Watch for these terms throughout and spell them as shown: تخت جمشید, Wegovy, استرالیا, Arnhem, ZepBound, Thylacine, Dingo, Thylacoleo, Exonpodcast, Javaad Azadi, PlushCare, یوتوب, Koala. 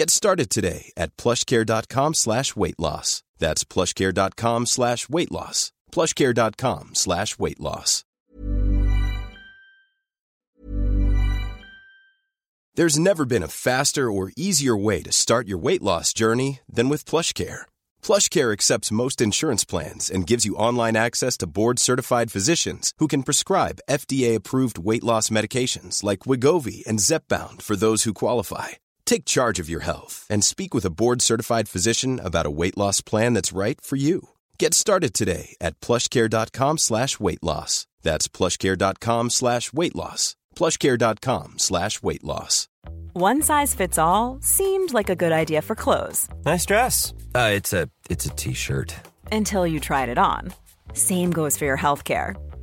Get started today at PlushCare.com/weight loss. That's PlushCare.com/weight loss. PlushCare.com/weight loss. There's never been a faster or easier way to start your weight loss journey than with PlushCare. PlushCare accepts most insurance plans and gives you online access to board-certified physicians who can prescribe FDA-approved weight loss medications like Wegovy and ZepBound for those who qualify. Take charge of your health and speak with a board-certified physician about a weight loss plan that's right for you. Get started today at PlushCare.com/weight loss. That's PlushCare.com/weight loss. PlushCare.com/weight loss. One size fits all seemed like a good idea for clothes. Nice dress. It's a t-shirt. Until you tried it on. Same goes for your healthcare.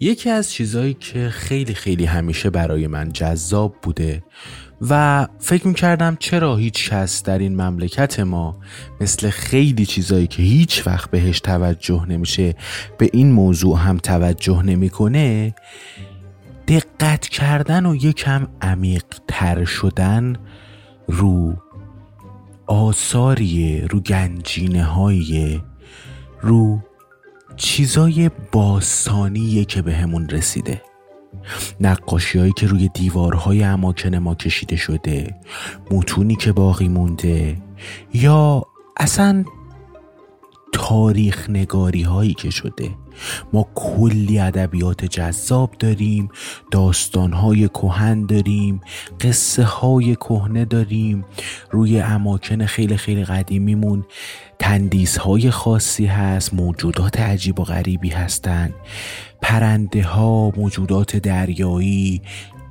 یکی از چیزایی که خیلی همیشه برای من جذاب بوده و فکر می‌کردم چرا هیچ کس در این مملکت ما مثل خیلی چیزایی که هیچ وقت بهش توجه نمیشه به این موضوع هم توجه نمی‌کنه، دقت کردن و یکم عمیق‌تر شدن رو آثاریه، رو گنجینه‌های، رو چیزای باستانیه که به همون رسیده. نقاشی هایی که روی دیوارهای اماکن ما کشیده شده، متونی که باقی مونده، یا اصلا تاریخ نگاری هایی که شده. ما کلی ادبیات جذاب داریم، داستان های کهن داریم، قصه های کهنه داریم، روی اماکن خیلی قدیمیمون تندیس های خاصی هست، موجودات عجیب و غریبی هستن، پرنده ها، موجودات دریایی،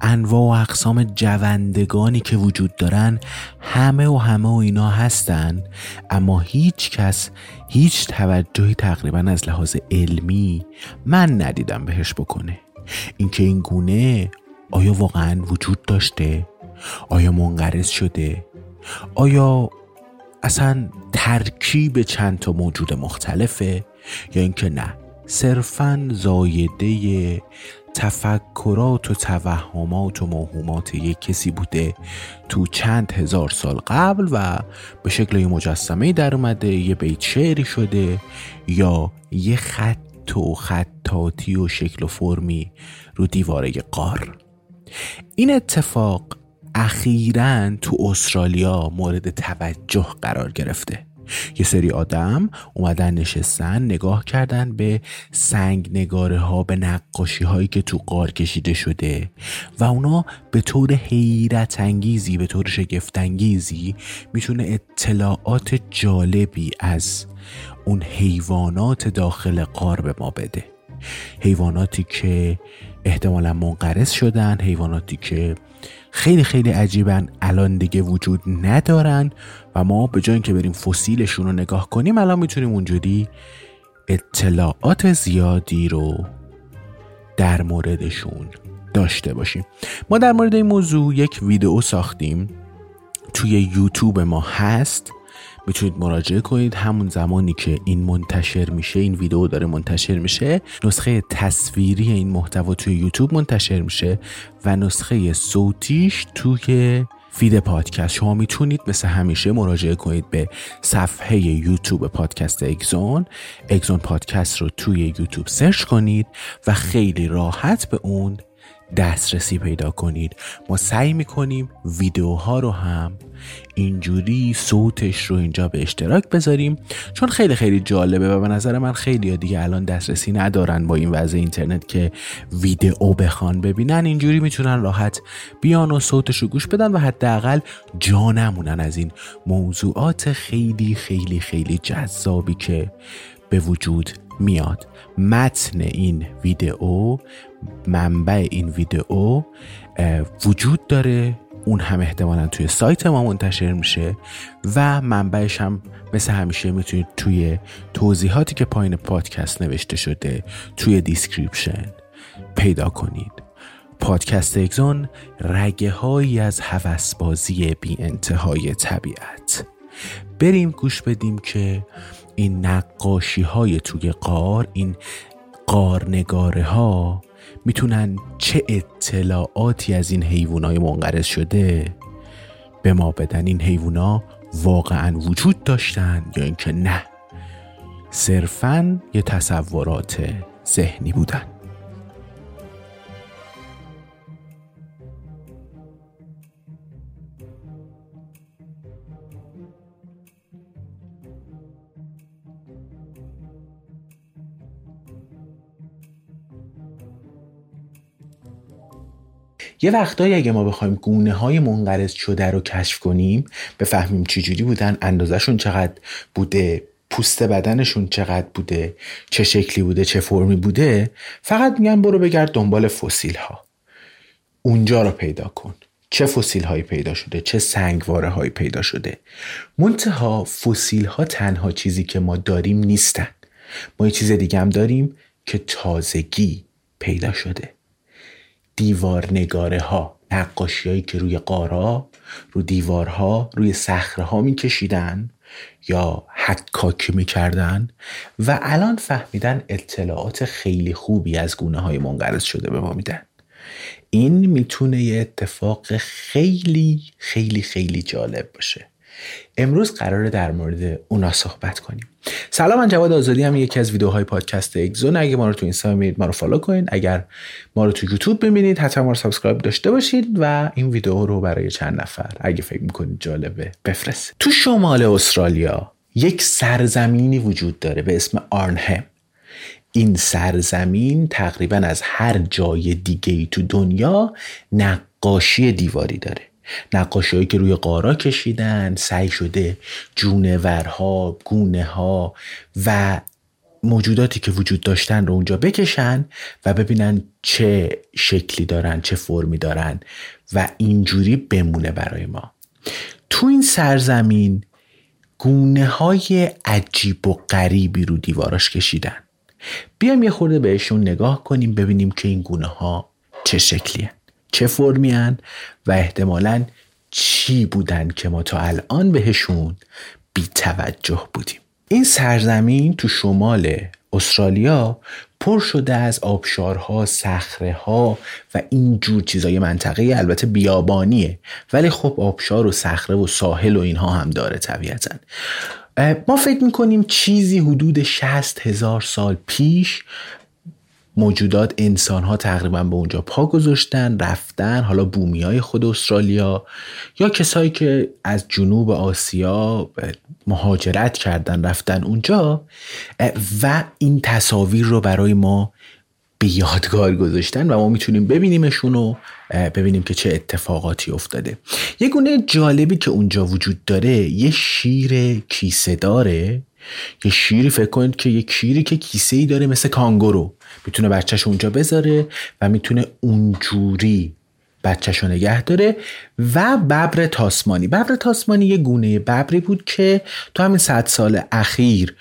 انواع و اقسام جوندگانی که وجود دارن، همه و اینا هستن، اما هیچ کس هیچ توجهی تقریبا از لحاظ علمی من ندیدم بهش بکنه. اینکه این گونه آیا واقعا وجود داشته؟ آیا منقرض شده؟ آیا اصلا ترکیب چند تا موجود مختلفه؟ یا اینکه نه، صرفاً زایده تفکرات و توهمات و موهومات یک کسی بوده تو چند هزار سال قبل و به شکل یه مجسمه در اومده، یه بیت شعری شده، یا یه خط و خطاطی و شکل و فرمی رو دیواره غار. این اتفاق اخیراً تو استرالیا مورد توجه قرار گرفته. یه سری آدم اومدن نشستن نگاه کردن به سنگ نگاره ها، به نقاشی هایی که تو غار کشیده شده و اونا به طور حیرت انگیزی، به طور شگفت انگیزی میتونه اطلاعات جالبی از اون حیوانات داخل غار به ما بده. حیواناتی که احتمالا منقرض شدن، حیواناتی که خیلی خیلی عجیبن، الان دیگه وجود ندارن و ما به جای اینکه بریم فسیلشون رو نگاه کنیم الان میتونیم اونجوری اطلاعات زیادی رو در موردشون داشته باشیم. ما در مورد این موضوع یک ویدئو ساختیم، توی یوتیوب ما هست، میتونید مراجعه کنید. همون زمانی که این منتشر میشه، این ویدیو داره منتشر میشه، نسخه تصویری این محتوا توی یوتیوب منتشر میشه و نسخه صوتیش توی فید پادکست. شما میتونید مثل همیشه مراجعه کنید به صفحه یوتیوب پادکست اگزون پادکست رو توی یوتیوب سرچ کنید و خیلی راحت به اون دسترسی پیدا کنید. ما سعی میکنیم ویدیوها رو هم اینجوری صوتش رو اینجا به اشتراک بذاریم، چون خیلی خیلی جالبه و به نظر من خیلی دیگه الان دسترسی ندارن با این وضع اینترنت که ویدیو بخوان ببینن. اینجوری میتونن راحت بیان و صوتش رو گوش بدن و حداقل جا نمونن از این موضوعات خیلی خیلی خیلی جذابی که به وجود میاد. متن این ویدئو، منبع این ویدئو وجود داره، اون هم احتمالا توی سایت ما منتشر میشه و منبعش هم مثل همیشه میتونید توی توضیحاتی که پایین پادکست نوشته شده توی دیسکریپشن پیدا کنید. پادکست اگزون، رگه هایی از هوسبازی بی انتهای طبیعت. بریم گوش بدیم که این نقاشی های توی غار، این غارنگاره ها میتونن چه اطلاعاتی از این حیوانات منقرض شده به ما بدن. این حیوانات واقعا وجود داشتن یا اینکه نه، صرفاً یه تصورات ذهنی بودن. یه وقتایی اگه ما بخوایم گونه های منقرض شده رو کشف کنیم، بفهمیم چی جوری بودن، اندازه‌شون چقدر بوده، پوست بدنشون چقدر بوده، چه شکلی بوده، چه فرمی بوده، فقط میگن برو بگرد دنبال فسیل ها، اونجا رو پیدا کن، چه فسیل هایی پیدا شده، چه سنگواره هایی پیدا شده. منتها فسیل ها تنها چیزی که ما داریم نیستن، ما یه چیز دیگه هم داریم که تازگی پیدا شده. دیوارنگاره ها، نقاشی هایی که روی غارها، رو دیوارها، روی صخره ها می کشیدن یا حکاکی می کردن و الان فهمیدن اطلاعات خیلی خوبی از گونه های منقرض شده به ما میدن. این میتونه یه اتفاق خیلی خیلی خیلی جالب باشه. امروز قراره در مورد اونا صحبت کنیم. سلام، من جواد آزادی هم، یکی از ویدیوهای پادکست اگزون. اگه ما رو تو اینستا میبینید ما رو فالو کنید، اگر ما رو تو یوتیوب میبینید حتما ما رو سابسکرایب داشته باشید و این ویدیو رو برای چند نفر اگه فکر میکنید جالبه بفرستید. تو شمال استرالیا یک سرزمینی وجود داره به اسم آرنهم. این سرزمین تقریبا از هر جای دیگه‌ای تو دنیا نقاشی دیواری داره. نقاشی هایی که روی غارا کشیدن، سعی شده جونورها، گونه ها و موجوداتی که وجود داشتن رو اونجا بکشن و ببینن چه شکلی دارن، چه فرمی دارن و اینجوری بمونه برای ما. تو این سرزمین گونه های عجیب و غریبی رو دیواراش کشیدن. بیام یه خورده بهشون نگاه کنیم، ببینیم که این گونه ها چه شکلیه، چه فرمی هن و احتمالاً چی بودن که ما تا الان بهشون بی توجه بودیم. این سرزمین تو شمال استرالیا پر شده از آبشارها، صخره‌ها و اینجور چیزای منطقه، البته بیابانیه ولی خب آبشار و صخره و ساحل و اینها هم داره طبیعتاً. ما فکر میکنیم چیزی حدود 60,000 سال پیش موجودات، انسان‌ها تقریبا به اونجا پا گذاشتن، رفتن. حالا بومیای خود استرالیا یا کسایی که از جنوب آسیا مهاجرت کردن رفتن اونجا و این تصاویر رو برای ما به یادگار گذاشتن و ما میتونیم ببینیمشون و ببینیم که چه اتفاقاتی افتاده. یه گونه جالبی که اونجا وجود داره یه شیر کیسه داره، یه شیری فکر کنید که یه شیری که کیسه‌ای داره مثل کانگورو، میتونه بچه‌ش اونجا بذاره و میتونه اونجوری بچه‌شو نگه داره. و ببر تاسمانی، ببر تاسمانی یه گونه ببری بود که تو همین 100 سال اخیر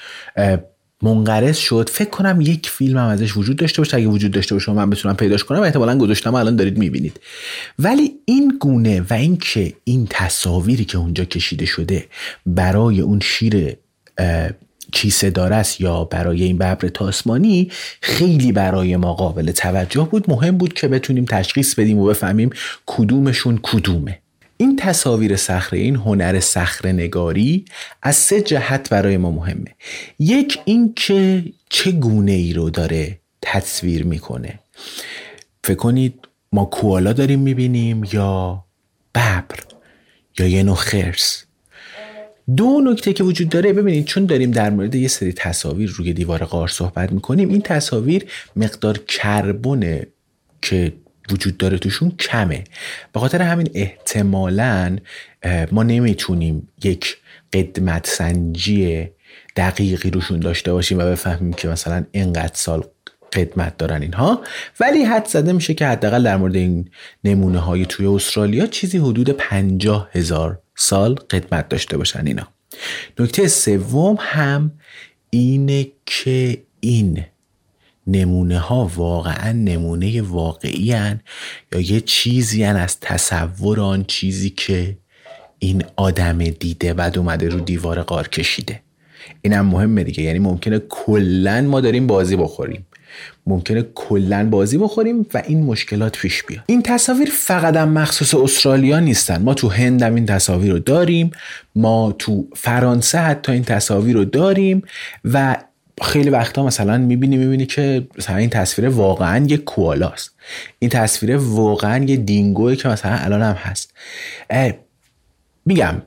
منقرض شد. فکر کنم یک فیلم هم ازش وجود داشته باشه، اگه وجود داشته باشه من بتونم پیداش کنم، احتمالاً گذاشتم الان دارید میبینید. ولی این گونه و اینکه این تصاویری که اونجا کشیده شده برای اون شیر کیسه دار است یا برای این ببر تاسمانی خیلی برای ما قابل توجه بود. مهم بود که بتونیم تشخیص بدیم و بفهمیم کدومشون کدومه. این تصاویر صخره، این هنر صخره نگاری از سه جهت برای ما مهمه. یک این که چه گونه ای رو داره تصویر میکنه. فکر کنید ما کوالا داریم میبینیم یا ببر یا یه نوع خرس. دو نکته که وجود داره، ببینید چون داریم در مورد یه سری تصاویر روی دیوار غار صحبت میکنیم، این تصاویر مقدار کربن که وجود داره توشون کمه، به خاطر همین احتمالاً ما نمیتونیم یک قدمت سنجی دقیقی روشون داشته باشیم و بفهمیم که مثلا اینقدر سال قدمت دارن اینها. ولی حد زده میشه که حداقل در مورد این نمونه های توی استرالیا چیزی حدود 50,000 سال قدمت داشته باشن اینا. نکته سوم هم اینه که این نمونه ها واقعا نمونه واقعی هن یا یه چیزی هن از تصور آن چیزی که این آدم دیده بعد اومده رو دیوار غار کشیده. اینم مهمه دیگه، یعنی ممکنه کلن ما داریم بازی بخوریم، ممکنه کلن بازی بخوریم و این مشکلات پیش بیاد. این تصاویر فقط هم مخصوص استرالیا نیستن، ما تو هند هم این تصاویر رو داریم، ما تو فرانسه حتی این تصاویر رو داریم و خیلی وقتا مثلا میبینی که مثلا این تصویر واقعا یه کوالاست، این تصویر واقعا یه دینگوه که مثلا الان هم هست. میگم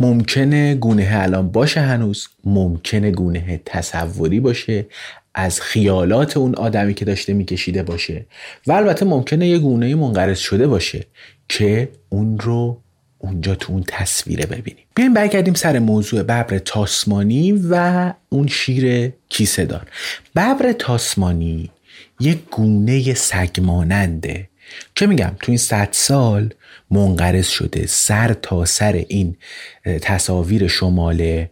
ممکنه گونه الان باشه، هنوز ممکنه گونه تصوری باشه از خیالات اون آدمی که داشته میکشیده باشه و البته ممکنه یه گونه منقرض شده باشه که اون رو اونجا تو اون تصویره ببینیم. بیایم برگردیم سر موضوع ببر تاسمانی و اون شیر کیسه دار. ببر تاسمانی یک گونه سگماننده که میگم تو این 100 سال منقرض شده. سر تا سر این تصاویر شمال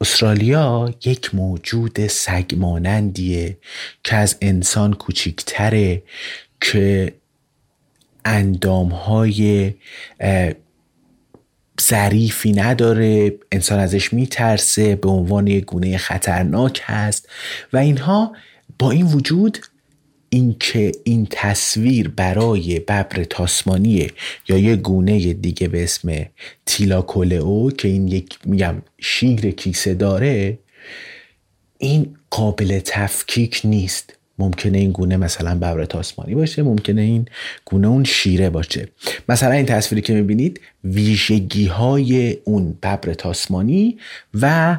استرالیا یک موجود سگمانندیه که از انسان کوچیک‌تره، که اندامهای ظریفی نداره، انسان ازش میترسه، به عنوان یک گونه خطرناک هست و اینها. با این وجود اینکه این تصویر برای ببر تاسمانی یا یک گونه دیگه به اسم تیلاکولئو که این یک میگم شیر کیسه داره، این قابل تفکیک نیست. ممکنه این گونه مثلا ببر تاسمانی باشه، ممکنه این گونه اون شیره باشه. مثلا این تصویری که میبینید ویژگی‌های اون ببر تاسمانی و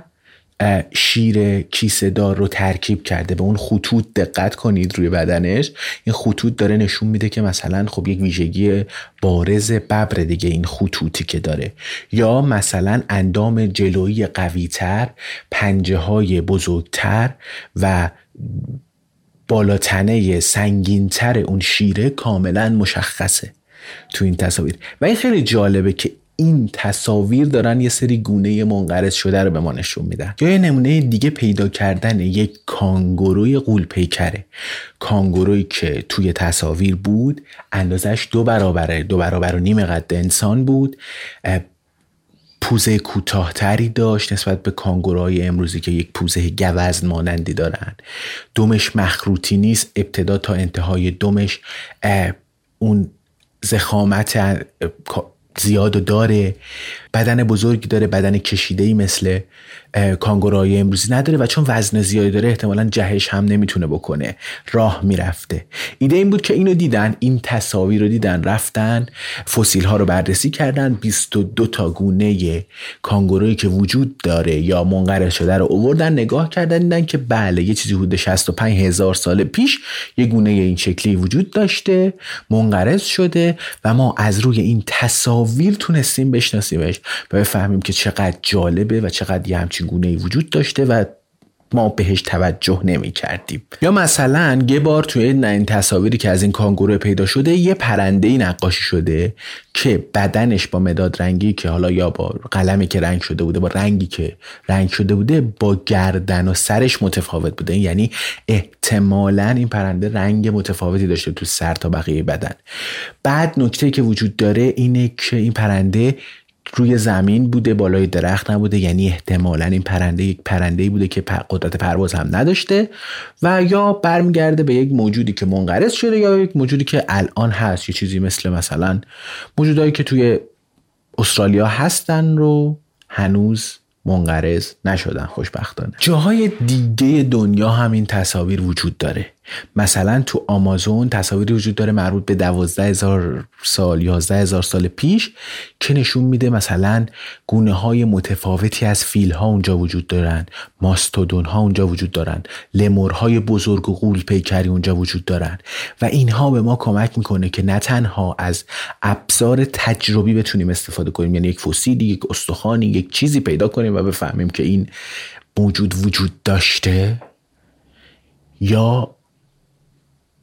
شیر کیسه دار رو ترکیب کرده. به اون خطوط دقت کنید روی بدنش، این خطوط داره نشون میده که مثلا خب یک ویژگی بارز ببر دیگه این خطوطی که داره، یا مثلا اندام جلویی قوی‌تر، پنجه‌های بزرگتر و بالاتنه سنگینتر اون شیره کاملا مشخصه تو این تصاویر. و این خیلی جالبه که این تصاویر دارن یه سری گونه منقرض شده رو به ما نشون میدن. یا یه نمونه دیگه پیدا کردن یک کانگوروی غول‌پیکره. کانگورویی که توی تصاویر بود اندازش 2 برابر و نیم قد انسان بود، پوزه کوتاه‌تری داشت نسبت به کانگوروهای امروزی که یک پوزه گوزن مانندی دارن. دمش مخروطی نیست، ابتدا تا انتهای دمش اون زخامت زیاد و داره، بدن بزرگی داره، بدن کشیده‌ای مثل کانگوروهای امروزی نداره و چون وزن زیادی داره احتمالاً جهش هم نمیتونه بکنه، راه میرفته. ایده این بود که اینو دیدن، این تصاویر رو دیدن، رفتن فسیل ها رو بررسی کردن، 22 تا گونه کانگورویی که وجود داره یا منقرض شده رو آوردن نگاه کردن، دیدن که بله یه چیزی حدود 65,000 سال پیش یه گونه این شکلی وجود داشته، منقرض شده و ما از روی این تصاویر تونستیم بشناسیمش و بفهمیم که چقدر جالبه و چقدر یه همچین گونه‌ای وجود داشته و ما بهش توجه نمی کردیم. یا مثلا یه بار توی این تصاویری که از این کانگورو پیدا شده یه پرنده‌ای نقاشی شده که بدنش با مداد رنگی که حالا یا با قلمی که رنگ شده بوده با رنگی که رنگ شده بوده با گردن و سرش متفاوت بوده، یعنی احتمالاً این پرنده رنگ متفاوتی داشته تو سر تا بقیه بدن. بعد نکته‌ای که وجود داره اینه که این پرنده روی زمین بوده، بالای درخت نبوده، یعنی احتمالاً این پرنده یک پرنده‌ای بوده که قدرت پرواز هم نداشته و یا برمیگرده به یک موجودی که منقرض شده یا یک موجودی که الان هست، یه چیزی مثل مثلا موجودایی که توی استرالیا هستن رو هنوز منقرض نشدن خوشبختانه. جاهای دیگه دنیا هم این تصاویر وجود داره، مثلا تو آمازون تصاویری وجود داره مربوط به 12,000 سال 11,000 سال پیش که نشون میده مثلا گونه های متفاوتی از فیل ها اونجا وجود دارن، ماستودون ها اونجا وجود دارن، لمور های بزرگ و غول پیکری اونجا وجود دارن و اینها به ما کمک میکنه که نه تنها از ابزار تجربی بتونیم استفاده کنیم، یعنی یک فسیلی، یک استخوانی، یک چیزی پیدا کنیم و بفهمیم که این موجود وجود داشته، یا